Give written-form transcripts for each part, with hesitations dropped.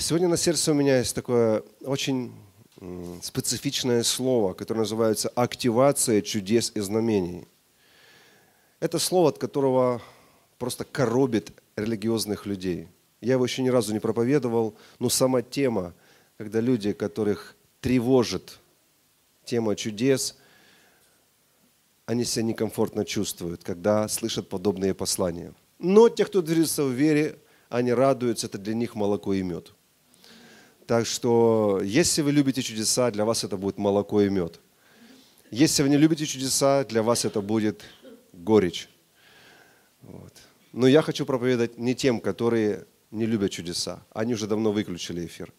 Сегодня на сердце у меня есть такое очень специфичное слово, которое называется «активация чудес и знамений». Это слово, от которого просто коробит религиозных людей. Я его еще ни разу не проповедовал, но сама тема, когда люди, которых тревожит тема чудес, они себя некомфортно чувствуют, когда слышат подобные послания. Но те, кто движется в вере, они радуются, это для них молоко и мед. Так что, если вы любите чудеса, для вас это будет молоко и мед. Если вы не любите чудеса, для вас это будет горечь. Вот. Но я хочу проповедовать не тем, которые не любят чудеса. Они уже давно выключили эфир.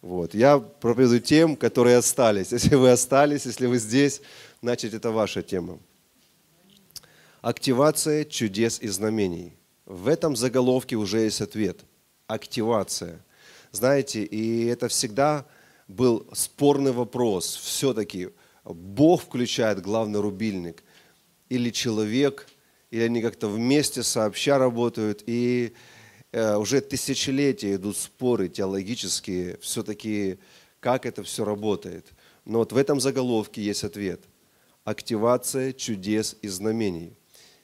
Вот. Я проповедую тем, которые остались. Если вы остались, если вы здесь, значит, это ваша тема. Активация чудес и знамений. В этом заголовке уже есть ответ. Активация. Знаете, и это всегда был спорный вопрос. Все-таки Бог включает главный рубильник. Или человек, или они как-то вместе сообща работают. И уже тысячелетия идут споры теологические, все-таки как это все работает. Но вот в этом заголовке есть ответ. Активация чудес и знамений.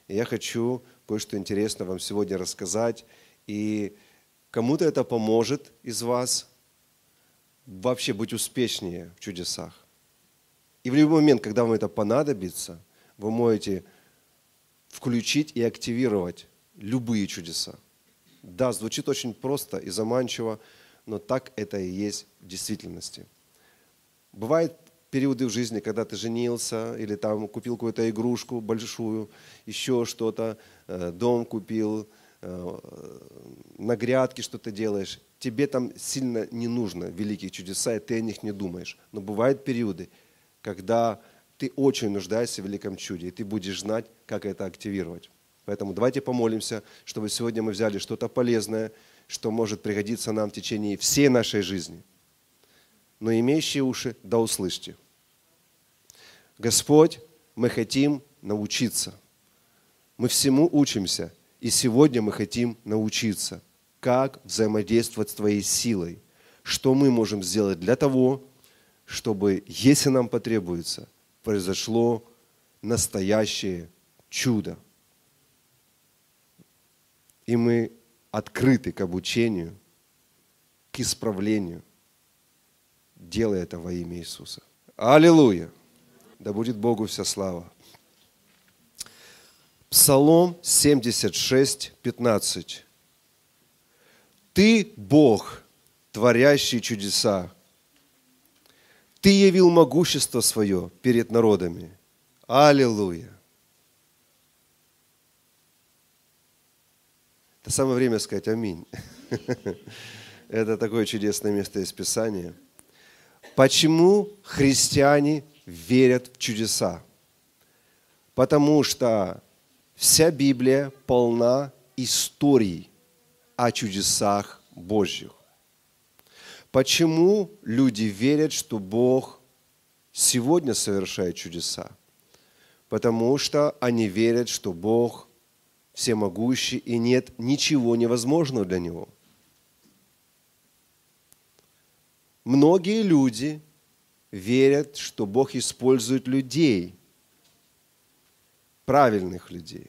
И я хочу кое-что интересное вам сегодня рассказать. И кому-то это поможет из вас вообще быть успешнее в чудесах. И в любой момент, когда вам это понадобится, вы можете включить и активировать любые чудеса. Да, звучит очень просто и заманчиво, но так это и есть в действительности. Бывают периоды в жизни, когда ты женился или там купил какую-то игрушку большую, еще что-то, дом купил, на грядке что-то делаешь. Тебе там сильно не нужно великие чудеса, и ты о них не думаешь. Но бывают периоды, когда ты очень нуждаешься в великом чуде, и ты будешь знать, как это активировать. Поэтому давайте помолимся, чтобы сегодня мы взяли что-то полезное, что может пригодиться нам в течение всей нашей жизни. Но имеющие уши, да услышьте. Господь, мы хотим научиться. Мы всему учимся, и сегодня мы хотим научиться, как взаимодействовать с Твоей силой, что мы можем сделать для того, чтобы, если нам потребуется, произошло настоящее чудо. И мы открыты к обучению, к исправлению, делая это во имя Иисуса. Аллилуйя! Да будет Богу вся слава. Псалом 76:15. Ты, Бог, творящий чудеса. Ты явил могущество свое перед народами. Аллилуйя! Самое время сказать «Аминь». Это такое чудесное место из Писания. Почему христиане верят в чудеса? Потому что вся Библия полна историй о чудесах Божьих. Почему люди верят, что Бог сегодня совершает чудеса? Потому что они верят, что Бог всемогущий, и нет ничего невозможного для Него. Многие люди верят, что Бог использует людей, правильных людей,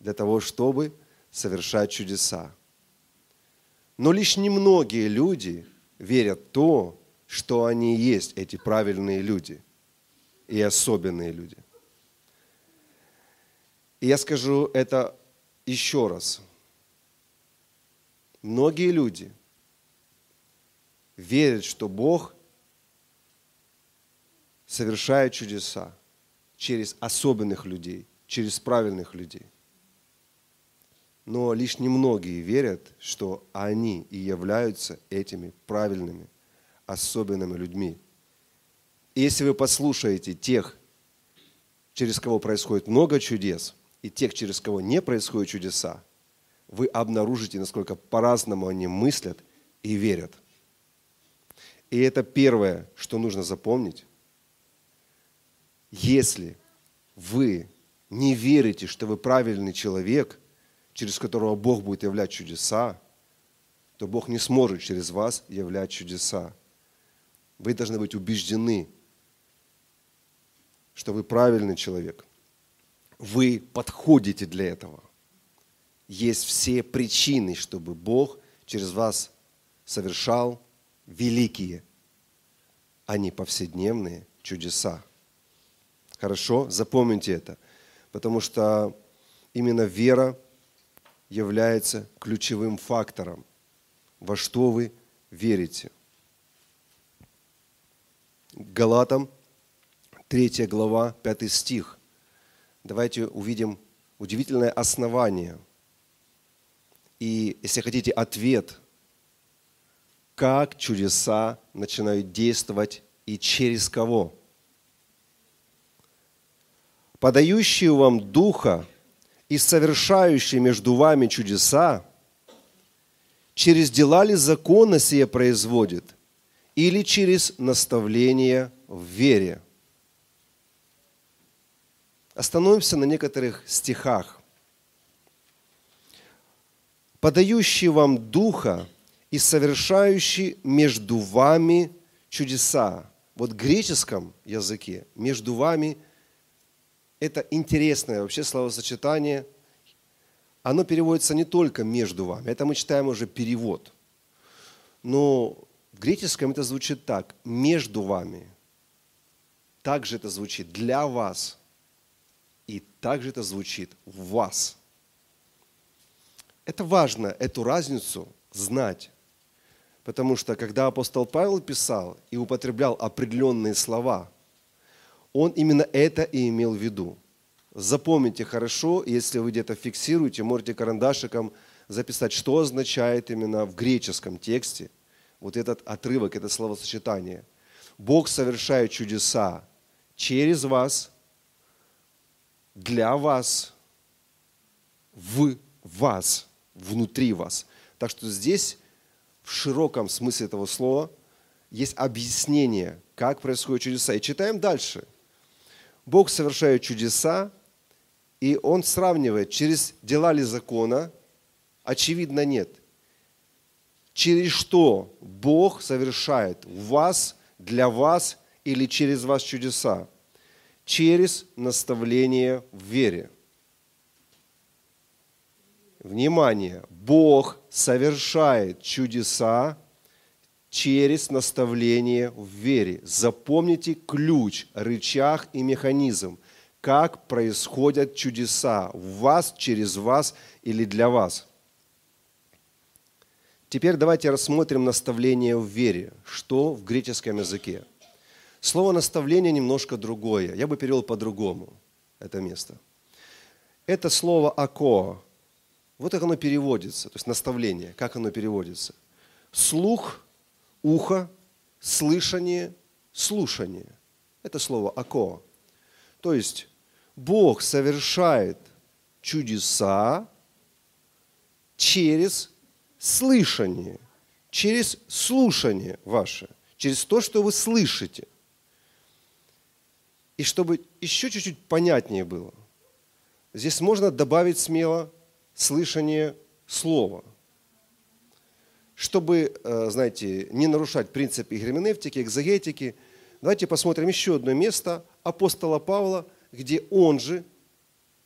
для того, чтобы совершать чудеса. Но лишь немногие люди верят в то, что они есть, эти правильные люди и особенные люди. И я скажу это еще раз, многие люди верят, что Бог совершает чудеса через особенных людей, через правильных людей. Но лишь немногие верят, что они и являются этими правильными, особенными людьми. И если вы послушаете тех, через кого происходит много чудес, и тех, через кого не происходят чудеса, вы обнаружите, насколько по-разному они мыслят и верят. И это первое, что нужно запомнить. Если вы не верите, что вы правильный человек, через которого Бог будет являть чудеса, то Бог не сможет через вас являть чудеса. Вы должны быть убеждены, что вы правильный человек. Вы подходите для этого. Есть все причины, чтобы Бог через вас совершал великие, а не повседневные чудеса. Хорошо? Запомните это. Потому что именно вера является ключевым фактором, во что вы верите. Галатам 3 глава, 5 стих. Давайте увидим удивительное основание. И, если хотите, ответ, как чудеса начинают действовать и через кого. «Подающие вам Духа и совершающие между вами чудеса, через дела ли закона сие производит, или через наставление в вере?» Остановимся на некоторых стихах. «Подающий вам Духа и совершающий между вами чудеса». Вот в греческом языке «между вами» – это интересное вообще словосочетание. Оно переводится не только «между вами», это мы читаем уже перевод. Но в греческом это звучит так – «между вами». Также это звучит «для вас». И также это звучит в вас. Это важно, эту разницу знать. Потому что, когда апостол Павел писал и употреблял определенные слова, он именно это и имел в виду. Запомните хорошо, если вы где-то фиксируете, можете карандашиком записать, что означает именно в греческом тексте вот этот отрывок, это словосочетание. Бог совершает чудеса через вас, для вас, в вас, внутри вас. Так что здесь в широком смысле этого слова есть объяснение, как происходят чудеса. И читаем дальше. Бог совершает чудеса, и Он сравнивает, через дела ли закона, очевидно, нет. Через что Бог совершает в вас, для вас или через вас чудеса? Через наставление в вере. Внимание! Бог совершает чудеса через наставление в вере. Запомните ключ, рычаг и механизм, как происходят чудеса в вас, через вас или для вас. Теперь давайте рассмотрим наставление в вере. Что в греческом языке? Слово «наставление» немножко другое. Я бы перевел по-другому это место. Это слово «акоа». Вот как оно переводится, то есть наставление, как оно переводится. Слух, ухо, слышание, слушание. Это слово «акоа». То есть Бог совершает чудеса через слышание, через слушание ваше, через то, что вы слышите. И чтобы еще чуть-чуть понятнее было, здесь можно добавить смело слышание слова. Чтобы, знаете, не нарушать принципы герменевтики, экзегетики, давайте посмотрим еще одно место апостола Павла, где он же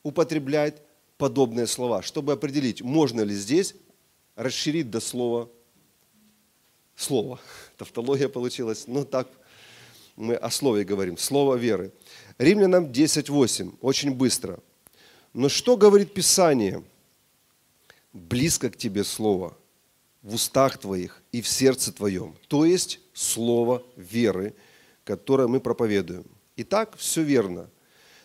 употребляет подобные слова, чтобы определить, можно ли здесь расширить до слова слово. Тавтология получилась, но так мы о слове говорим, слово веры. Римлянам 10:8, очень быстро. Но что говорит Писание? Близко к тебе слово в устах твоих и в сердце твоем, то есть слово веры, которое мы проповедуем. Итак, все верно.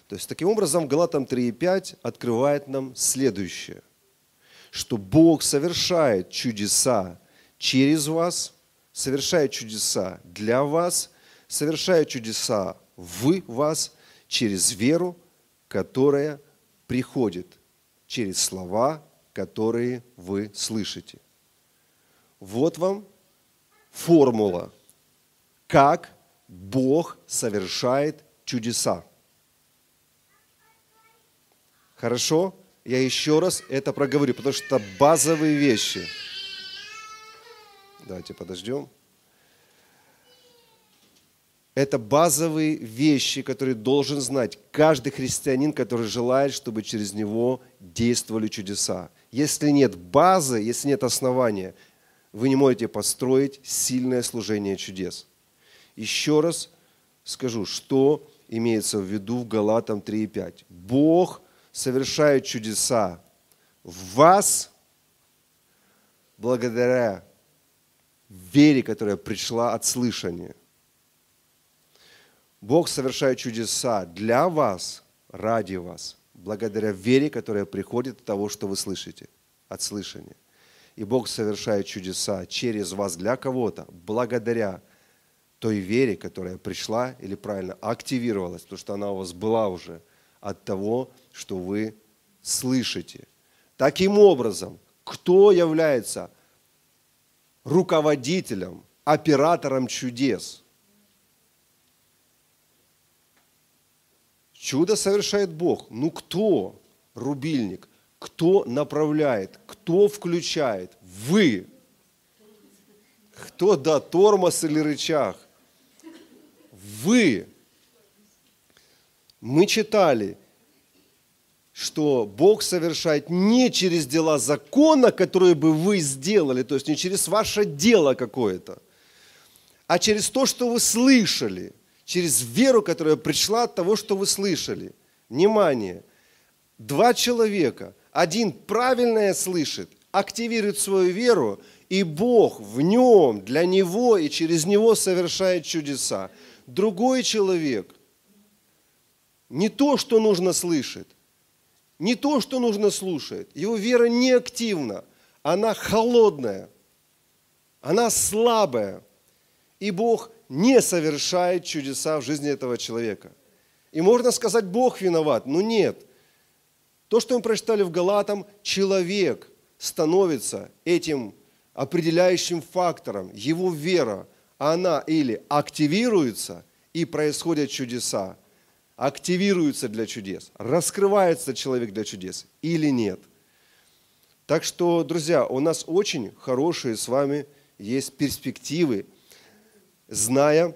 То есть, таким образом, Галатам 3:5 открывает нам следующее, что Бог совершает чудеса через вас, совершает чудеса для вас, совершает чудеса в вас через веру, которая приходит через слова, которые вы слышите. Вот вам формула, как Бог совершает чудеса. Хорошо? Я еще раз это проговорю, потому что это базовые вещи. Давайте подождем. Это базовые вещи, которые должен знать каждый христианин, который желает, чтобы через него действовали чудеса. Если нет базы, если нет основания, вы не можете построить сильное служение чудес. Еще раз скажу, что имеется в виду в Галатам 3:5. Бог совершает чудеса в вас благодаря вере, которая пришла от слышания. Бог совершает чудеса для вас, ради вас, благодаря вере, которая приходит от того, что вы слышите, от слышания. И Бог совершает чудеса через вас для кого-то, благодаря той вере, которая пришла или правильно активировалась, потому что она у вас была уже от того, что вы слышите. Таким образом, кто является руководителем, оператором чудес? Чудо совершает Бог. Ну кто рубильник? Кто направляет? Кто включает? Вы. Кто да, тормоз или рычаг? Вы. Мы читали, что Бог совершает не через дела закона, которые бы вы сделали, то есть не через ваше дело какое-то, а через то, что вы слышали. Через веру, которая пришла от того, что вы слышали. Внимание! Два человека. Один правильное слышит, активирует свою веру, и Бог в нем, для него и через него совершает чудеса. Другой человек не то, что нужно слышит, не то, что нужно слушает. Его вера не активна, она холодная, она слабая. И Бог не совершает чудеса в жизни этого человека. И можно сказать, Бог виноват, но нет. То, что мы прочитали в Галатам, человек становится этим определяющим фактором. Его вера, она или активируется, и происходят чудеса. Активируется для чудес. Раскрывается человек для чудес или нет. Так что, друзья, у нас очень хорошие с вами есть перспективы, зная,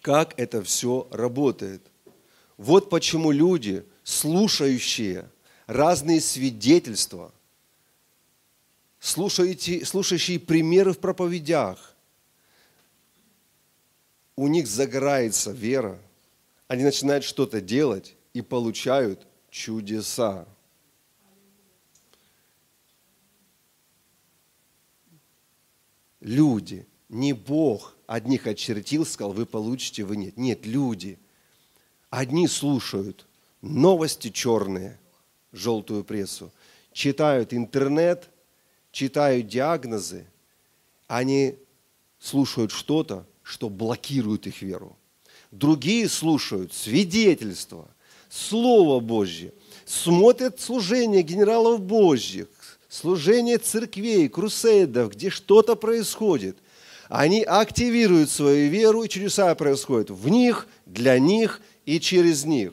как это все работает. Вот почему люди, слушающие разные свидетельства, слушающие примеры в проповедях, у них загорается вера, они начинают что-то делать и получают чудеса. Люди, не Бог. Одних очертил, сказал, вы получите, вы нет. Нет, люди. Одни слушают новости черные, желтую прессу, читают интернет, читают диагнозы. Они слушают что-то, что блокирует их веру. Другие слушают свидетельства, Слово Божье, смотрят служение генералов Божьих, служение церквей, крусейдов, где что-то происходит. Они активируют свою веру, и чудеса происходят в них, для них и через них.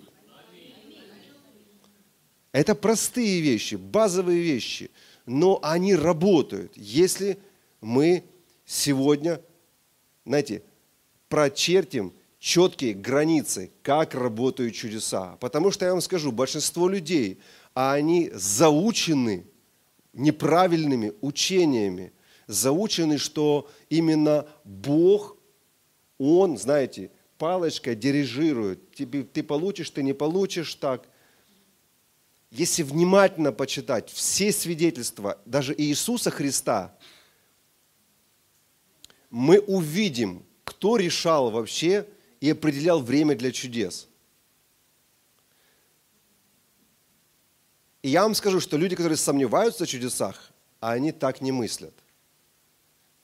Это простые вещи, базовые вещи, но они работают, если мы сегодня, знаете, прочертим четкие границы, как работают чудеса. Потому что я вам скажу, большинство людей, они заучены неправильными учениями, заучены, что именно Бог, Он, знаете, палочкой дирижирует. Ты получишь, ты не получишь, так. Если внимательно почитать все свидетельства, даже Иисуса Христа, мы увидим, кто решал вообще и определял время для чудес. И я вам скажу, что люди, которые сомневаются в чудесах, они так не мыслят.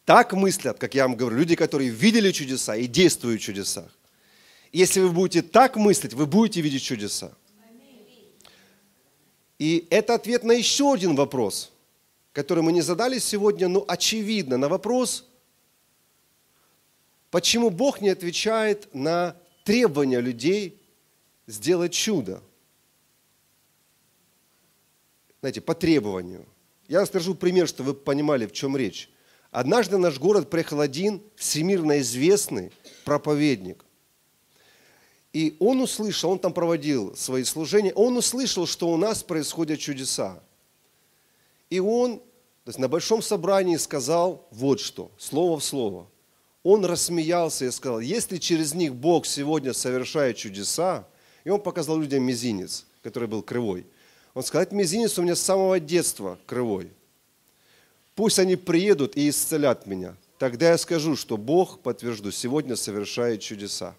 Так мыслят, как я вам говорю, люди, которые видели чудеса и действуют в чудесах. Если вы будете так мыслить, вы будете видеть чудеса. И это ответ на еще один вопрос, который мы не задали сегодня, но очевидно, на вопрос, почему Бог не отвечает на требования людей сделать чудо. Знаете, по требованию. Я расскажу пример, чтобы вы понимали, в чем речь. Однажды в наш город приехал один всемирно известный проповедник. И он услышал, он там проводил свои служения, он услышал, что у нас происходят чудеса. И он на большом собрании сказал вот что, слово в слово. Он рассмеялся и сказал, если через них Бог сегодня совершает чудеса, и он показал людям мизинец, который был кривой. Он сказал, этот мизинец у меня с самого детства кривой. Пусть они приедут и исцелят меня. Тогда я скажу, что Бог, подтвержду, сегодня совершает чудеса.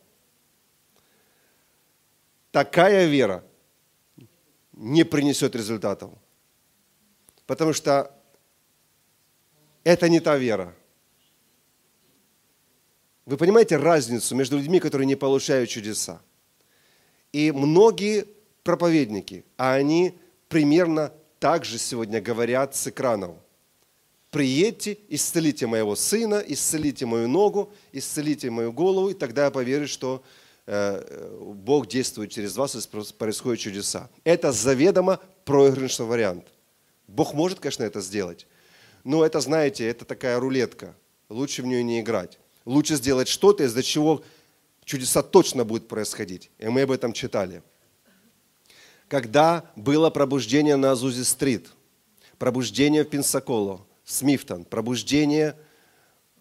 Такая вера не принесет результатов. Потому что это не та вера. Вы понимаете разницу между людьми, которые не получают чудеса? И многие проповедники, а они примерно так же сегодня говорят с экранов. Приедьте, исцелите моего сына, исцелите мою ногу, исцелите мою голову, и тогда я поверю, что Бог действует через вас, и происходят чудеса. Это заведомо проигрышный вариант. Бог может, конечно, это сделать, но это, знаете, это такая рулетка. Лучше в нее не играть. Лучше сделать что-то, из-за чего чудеса точно будут происходить. И мы об этом читали. Когда было пробуждение на Азузи-стрит, пробуждение в Пенсаколо, Смифтон, пробуждение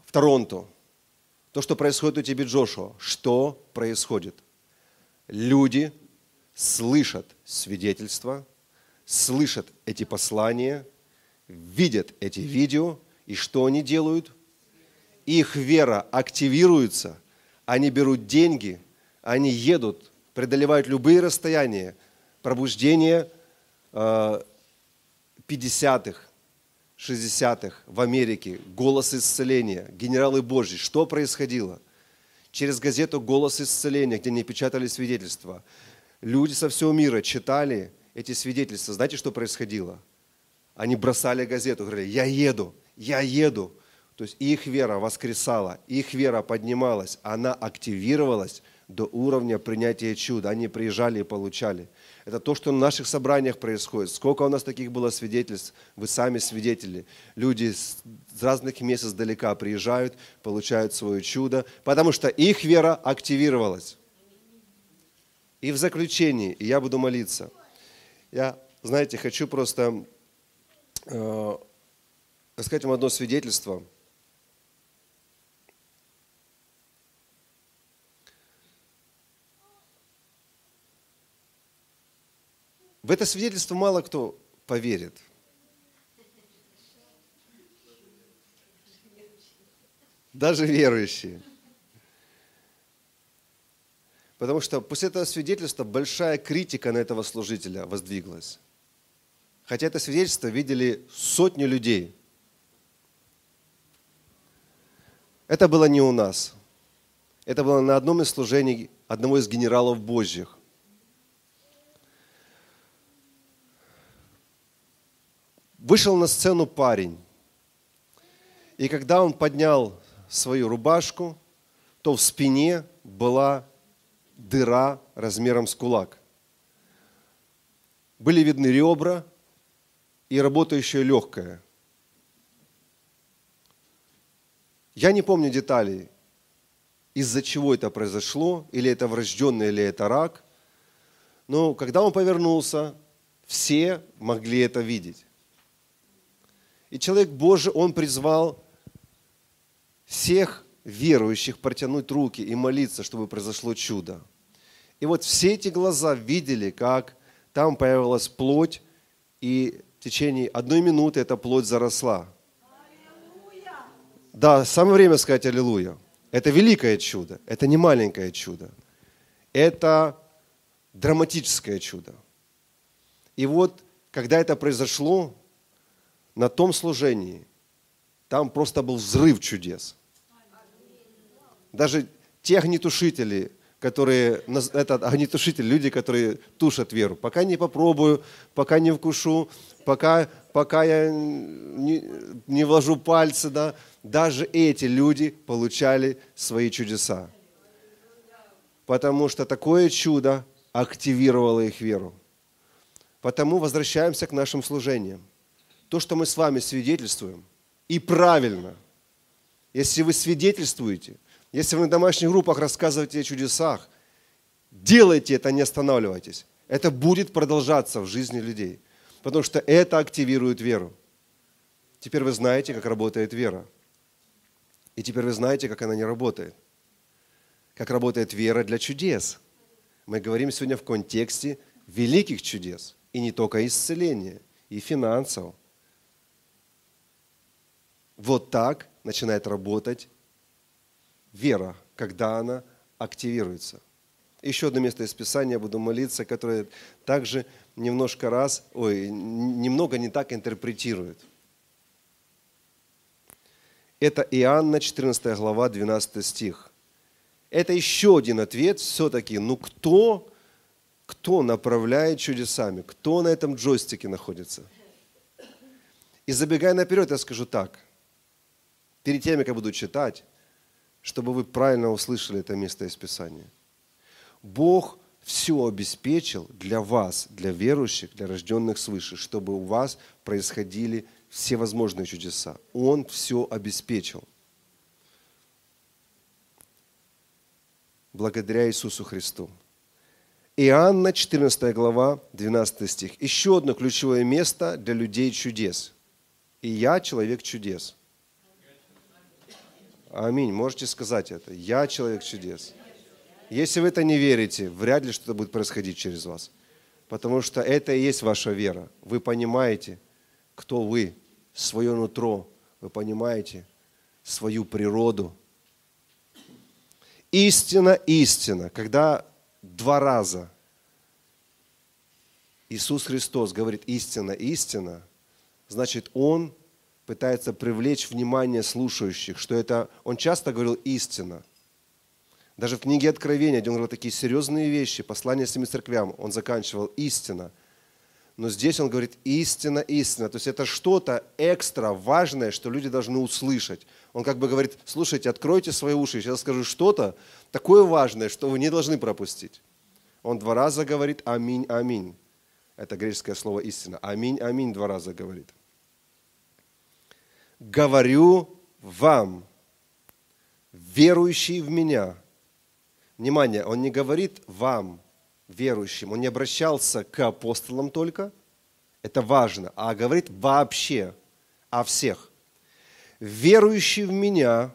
в Торонто, то, что происходит у тебя, Джошуа, что происходит? Люди слышат свидетельства, слышат эти послания, видят эти видео, и что они делают? Их вера активируется, они берут деньги, они едут, преодолевают любые расстояния. Пробуждение 50-х, 60-х в Америке, голос исцеления, генералы Божьи. Что происходило? Через газету «Голос исцеления», где они печатали свидетельства. Люди со всего мира читали эти свидетельства. Знаете, что происходило? Они бросали газету, говорили, я еду, я еду. То есть их вера воскресала, их вера поднималась, она активировалась до уровня принятия чуда. Они приезжали и получали. Это то, что на наших собраниях происходит. Сколько у нас таких было свидетельств, вы сами свидетели. Люди с разных мест издалека приезжают, получают свое чудо, потому что их вера активировалась. И в заключении, и я буду молиться. Я, знаете, хочу просто рассказать вам одно свидетельство. В это свидетельство мало кто поверит. Даже верующие. Потому что после этого свидетельства большая критика на этого служителя воздвиглась. Хотя это свидетельство видели сотни людей. Это было не у нас. Это было на одном из служений одного из генералов Божьих. Вышел на сцену парень, и когда он поднял свою рубашку, то в спине была дыра размером с кулак. Были видны ребра и работающее легкое. Я не помню деталей, из-за чего это произошло, или это врожденный, или это рак, но когда он повернулся, все могли это видеть. И человек Божий, он призвал всех верующих протянуть руки и молиться, чтобы произошло чудо. И вот все эти глаза видели, как там появилась плоть, и в течение одной минуты эта плоть заросла. Аллилуйя! Да, самое время сказать «Аллилуйя». Это великое чудо, это не маленькое чудо, это драматическое чудо. И вот, когда это произошло, на том служении, там просто был взрыв чудес. Даже те огнетушители, которые, это огнетушители, люди, которые тушат веру. Пока не попробую, пока не вкушу, пока я не вложу пальцы, да, даже эти люди получали свои чудеса. Потому что такое чудо активировало их веру. Потому возвращаемся к нашим служениям. То, что мы с вами свидетельствуем, и правильно, если вы свидетельствуете, если вы на домашних группах рассказываете о чудесах, делайте это, не останавливайтесь. Это будет продолжаться в жизни людей, потому что это активирует веру. Теперь вы знаете, как работает вера. И теперь вы знаете, как она не работает. Как работает вера для чудес. Мы говорим сегодня в контексте великих чудес. И не только исцеления, и финансов. Вот так начинает работать вера, когда она активируется. Еще одно место из Писания, буду молиться, которое также немного не так интерпретирует. Это Иоанна, 14 глава, 12 стих. Это еще один ответ все-таки. Ну кто направляет чудесами? Кто на этом джойстике находится? И забегая наперед, я скажу так. Перед тем, как я буду читать, чтобы вы правильно услышали это место из Писания. Бог все обеспечил для вас, для верующих, для рожденных свыше, чтобы у вас происходили все возможные чудеса. Он все обеспечил. Благодаря Иисусу Христу. Иоанна, 14 глава, 12 стих. Еще одно ключевое место для людей чудес. И я человек чудес. Аминь. Можете сказать это. Я человек чудес. Если вы это не верите, вряд ли что-то будет происходить через вас. Потому что это и есть ваша вера. Вы понимаете, кто вы, свое нутро. Вы понимаете свою природу. Истина, истина. Когда два раза Иисус Христос говорит истина, истина, значит, Он пытается привлечь внимание слушающих, что это, Он часто говорил истина. Даже в книге Откровения, где он говорил такие серьезные вещи, послание семи церквям, он заканчивал истина. Но здесь он говорит истина, истина. То есть это что-то экстра важное, что люди должны услышать. Он как бы говорит, слушайте, откройте свои уши, я сейчас скажу что-то такое важное, что вы не должны пропустить. Он два раза говорит аминь, аминь. Это греческое слово истина. Аминь, аминь два раза говорит. Говорю вам, верующие в меня. Внимание, он не говорит вам, верующим, он не обращался к апостолам только, это важно, а говорит вообще о всех. Верующие в меня,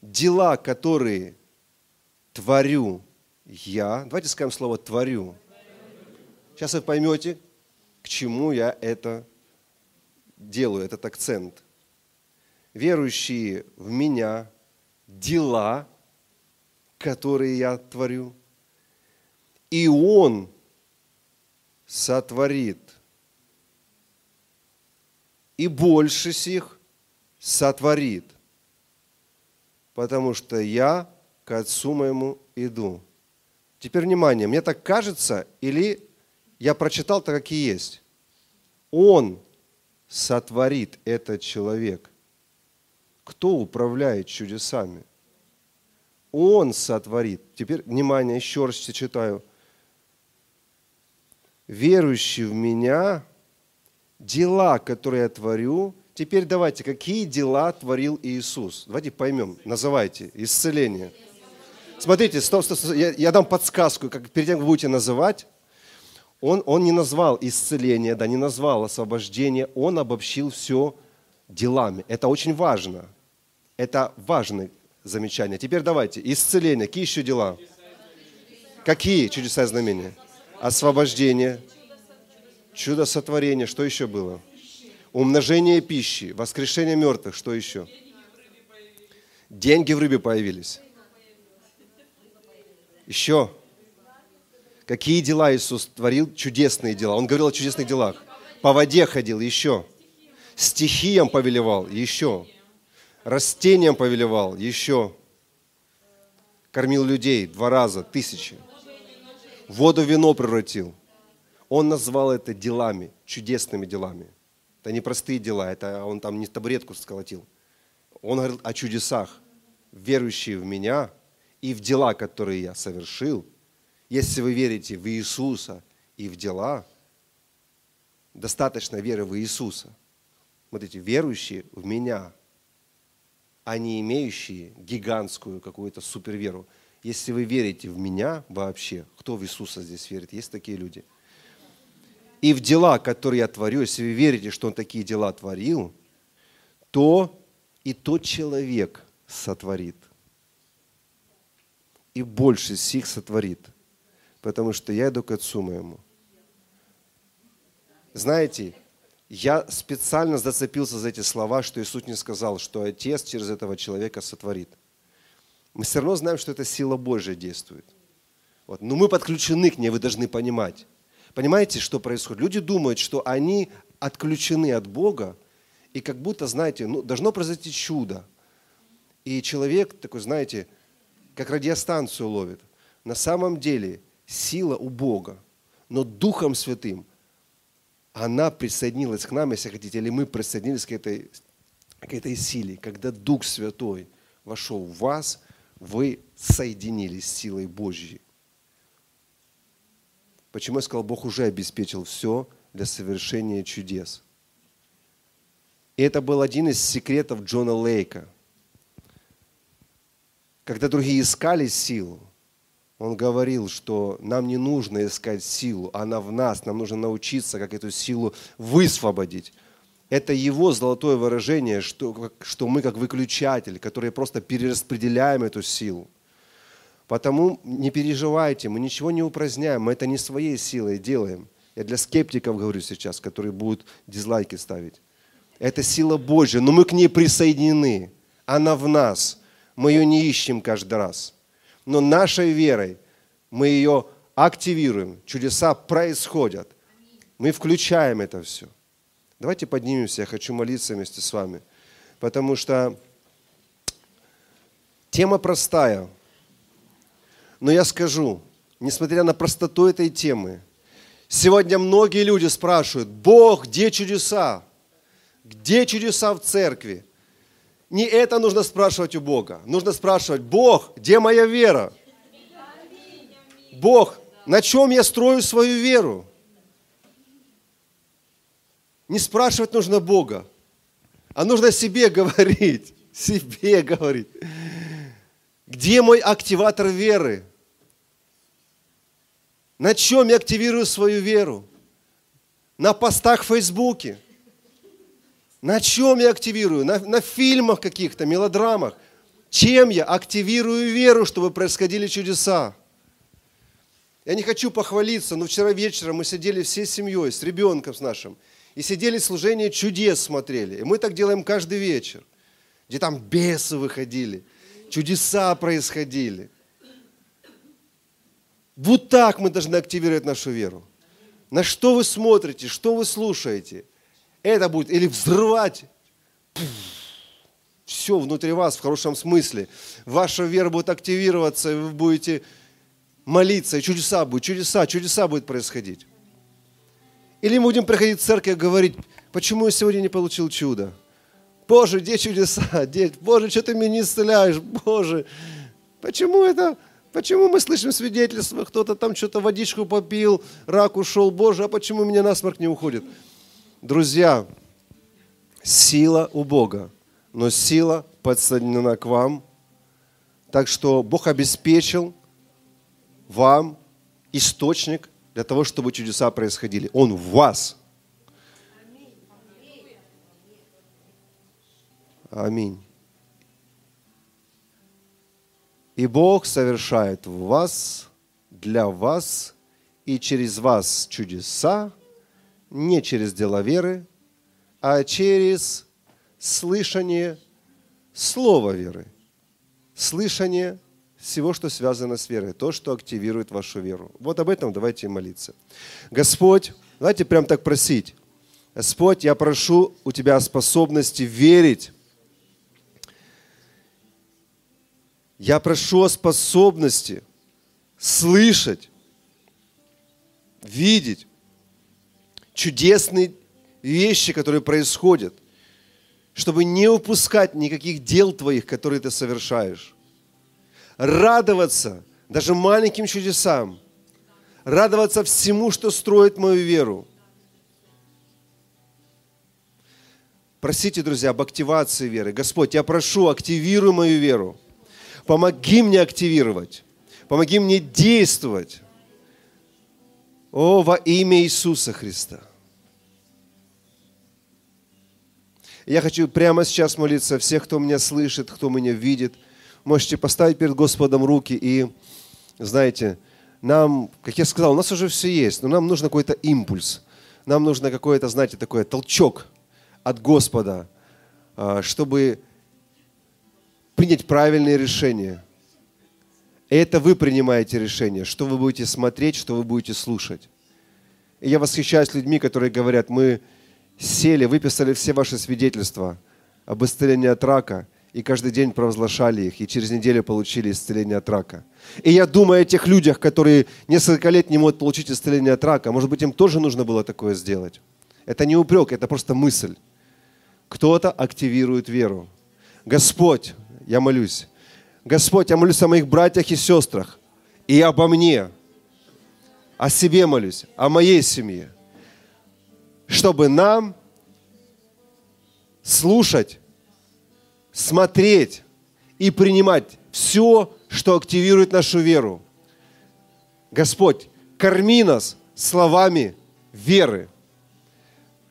дела, которые творю я, давайте скажем слово «творю». Сейчас вы поймете, к чему я это делаю, этот акцент. Верующие в меня, дела, которые я творю, и Он сотворит, и больше сих сотворит, потому что я к Отцу моему иду. Теперь внимание, мне так кажется, или я прочитал так, как и есть. Он сотворит, этот человек. Кто управляет чудесами? Он сотворит. Теперь, внимание, еще раз читаю. Верующие в меня, дела, которые я творю. Теперь давайте, какие дела творил Иисус? Давайте поймем, называйте. Исцеление. Смотрите, стоп. Я дам подсказку, как перед тем, как вы будете называть. Он не назвал исцеление, да, не назвал освобождение. Он обобщил все делами. Это очень важно. Это важный замечание. Теперь давайте. Исцеление. Какие еще дела? Какие чудеса и знамения? Освобождение. Чудо сотворения. Что еще было? Умножение пищи. Воскрешение мертвых. Что еще? Деньги в рыбе появились. Еще. Какие дела Иисус творил? Чудесные дела. Он говорил о чудесных делах. По воде ходил. Еще. Стихиям повелевал. Еще. Растениям повелевал, еще кормил людей 2 раза, 1000. Воду в вино превратил. Он назвал это делами, чудесными делами. Это не простые дела, это он там не табуретку сколотил. Он говорил о чудесах. Верующие в меня и в дела, которые я совершил, если вы верите в Иисуса и в дела, достаточно веры в Иисуса. Смотрите, верующие в меня. а не имеющие гигантскую какую-то суперверу. Если вы верите в меня вообще, кто в Иисуса здесь верит? Есть такие люди. И в дела, которые я творю, если вы верите, что Он такие дела творил, то и тот человек сотворит. И больше сих сотворит. Потому что я иду к Отцу моему. Знаете, я специально зацепился за эти слова, что Иисус не сказал, что Отец через этого человека сотворит. Мы все равно знаем, что это сила Божья действует. Вот. Но мы подключены к ней, вы должны понимать. Понимаете, что происходит? Люди думают, что они отключены от Бога, и как будто, знаете, ну, должно произойти чудо. И человек такой, знаете, как радиостанцию ловит. На самом деле сила у Бога, но Духом Святым она присоединилась к нам, если хотите, или мы присоединились к этой силе. Когда Дух Святой вошел в вас, вы соединились с силой Божьей. Почему я сказал, Бог уже обеспечил все для совершения чудес. И это был один из секретов Джона Лейка. Когда другие искали силу, он говорил, что нам не нужно искать силу, она в нас, нам нужно научиться, как эту силу высвободить. Это его золотое выражение, что мы как выключатель, который просто перераспределяем эту силу. Потому не переживайте, мы ничего не упраздняем, мы это не своей силой делаем. Я для скептиков говорю сейчас, которые будут дизлайки ставить. Это сила Божья, но мы к ней присоединены, она в нас. Мы ее не ищем каждый раз. Но нашей верой мы ее активируем, чудеса происходят. Мы включаем это все. Давайте поднимемся, я хочу молиться вместе с вами. Потому что тема простая. Но я скажу, несмотря на простоту этой темы, сегодня многие люди спрашивают, Бог, где чудеса? Где чудеса в церкви? Не это нужно спрашивать у Бога. Нужно спрашивать, Бог, где моя вера? Бог, на чем я строю свою веру? Не спрашивать нужно Бога, а нужно себе говорить. Где мой активатор веры? На чем я активирую свою веру? На постах в Фейсбуке? На чем я активирую? На фильмах каких-то, мелодрамах. Чем я активирую веру, чтобы происходили чудеса? Я не хочу похвалиться, но вчера вечером мы сидели всей семьей, с ребенком с нашим, и сидели служение чудес смотрели. И мы так делаем каждый вечер, где там бесы выходили, чудеса происходили. Вот так мы должны активировать нашу веру. На что вы смотрите, что вы слушаете? Это будет или взрывать все внутри вас в хорошем смысле. Ваша вера будет активироваться, и вы будете молиться, и чудеса будут происходить. Или мы будем приходить в церковь и говорить, почему я сегодня не получил чудо? Боже, где чудеса? Боже, что ты меня не исцеляешь? Боже, почему мы слышим свидетельства? Кто-то там что-то водичку попил, рак ушел. Боже, а почему у меня насморк не уходит? Друзья, сила у Бога, но сила подсоединена к вам. Так что Бог обеспечил вам источник для того, чтобы чудеса происходили. Он в вас. Аминь. И Бог совершает в вас, для вас и через вас чудеса, не через дела веры, а через слышание слова веры. Слышание всего, что связано с верой, то, что активирует вашу веру. Вот об этом давайте молиться. Господь, давайте прям так просить. Господь, я прошу у Тебя способности верить. Я прошу о способности слышать, видеть чудесные вещи, которые происходят, чтобы не упускать никаких дел Твоих, которые Ты совершаешь. Радоваться даже маленьким чудесам, радоваться всему, что строит мою веру. Просите, друзья, об активации веры. Господь, я прошу, активируй мою веру. Помоги мне активировать. Помоги мне действовать. О, во имя Иисуса Христа. Я хочу прямо сейчас молиться всех, кто меня слышит, кто меня видит. Можете поставить перед Господом руки и, знаете, нам, как я сказал, у нас уже все есть, но нам нужен какой-то импульс. Нам нужно какой-то, знаете, такой толчок от Господа, чтобы принять правильные решения. И это вы принимаете решение, что вы будете смотреть, что вы будете слушать. И я восхищаюсь людьми, которые говорят, мы сели, выписали все ваши свидетельства об исцелении от рака, и каждый день провозглашали их, и через неделю получили исцеление от рака. И я думаю о тех людях, которые несколько лет не могут получить исцеление от рака. Может быть, им тоже нужно было такое сделать. Это не упрек, это просто мысль. Кто-то активирует веру. Господь, я молюсь. Господь, я молюсь о моих братьях и сестрах. И обо мне. О себе молюсь, о моей семье. Чтобы нам слушать, смотреть и принимать все, что активирует нашу веру. Господь, корми нас словами веры.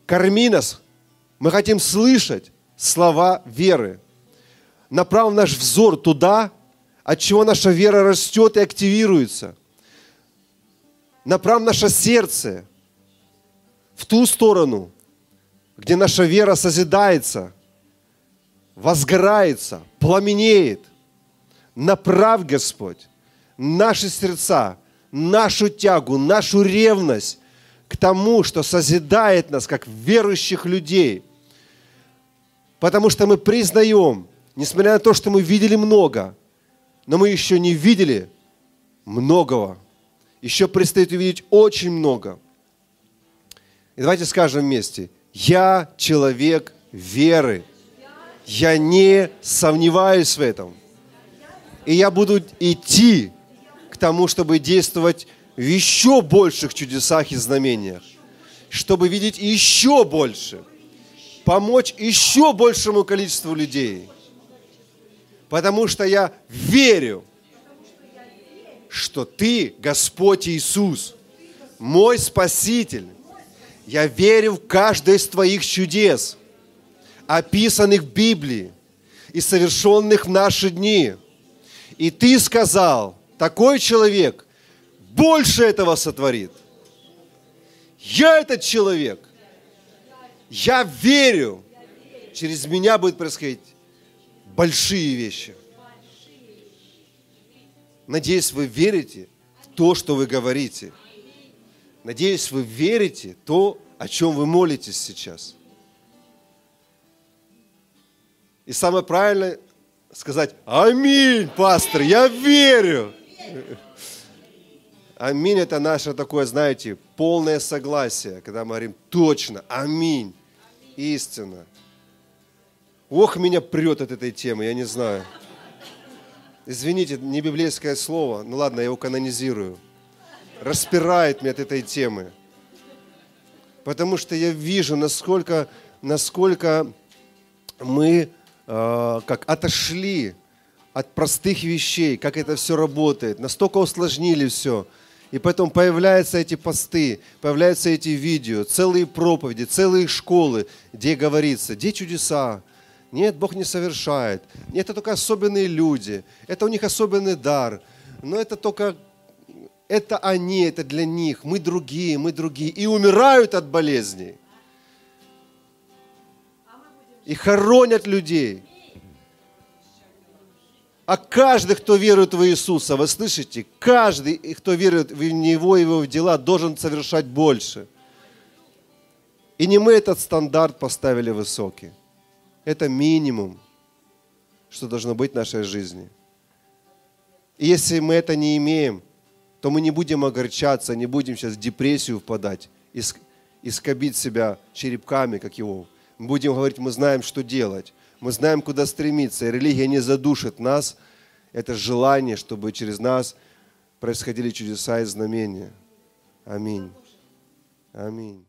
Корми нас. Мы хотим слышать слова веры. Направь наш взор туда, от чего наша вера растет и активируется. Направь наше сердце в ту сторону, где наша вера созидается, возгорается, пламенеет. Направь, Господь, наши сердца, нашу тягу, нашу ревность к тому, что созидает нас, как верующих людей. Потому что мы признаем, несмотря на то, что мы видели много, но мы еще не видели многого. Еще предстоит увидеть очень много. И давайте скажем вместе: я человек веры. Я не сомневаюсь в этом. И я буду идти к тому, чтобы действовать в еще больших чудесах и знамениях. Чтобы видеть еще больше. Помочь еще большему количеству людей. Потому что я верю, что Ты, Господь Иисус, мой Спаситель. Я верю в каждое из Твоих чудес, описанных в Библии и совершенных в наши дни. И Ты сказал, такой человек больше этого сотворит. Я этот человек. Я верю. Через меня будут происходить большие вещи. Надеюсь, вы верите в то, что вы говорите. Надеюсь, вы верите в то, о чем вы молитесь сейчас. И самое правильное сказать: аминь, пастор, я верю. Аминь – это наше такое, знаете, полное согласие, когда мы говорим точно, аминь, истина. Ох, меня прет от этой темы, я не знаю. Извините, не библейское слово, ну ладно, я его канонизирую. Распирает меня от этой темы. Потому что я вижу, насколько мы как отошли от простых вещей, как это все работает, настолько усложнили все. И поэтому появляются эти посты, появляются эти видео, целые проповеди, целые школы, где говорится, где чудеса. Нет, Бог не совершает. Нет, это только особенные люди. Это у них особенный дар. Но это только, это они, это для них. Мы другие, мы другие. И умирают от болезней. И хоронят людей. А каждый, кто верует в Иисуса, вы слышите, каждый, кто верует в Него и Его дела, должен совершать больше. И не мы этот стандарт поставили высокий. Это минимум, что должно быть в нашей жизни. И если мы это не имеем, то мы не будем огорчаться, не будем сейчас в депрессию впадать и скобить себя черепками, как его. Мы будем говорить, мы знаем, что делать. Мы знаем, куда стремиться. И религия не задушит нас. Это желание, чтобы через нас происходили чудеса и знамения. Аминь. Аминь.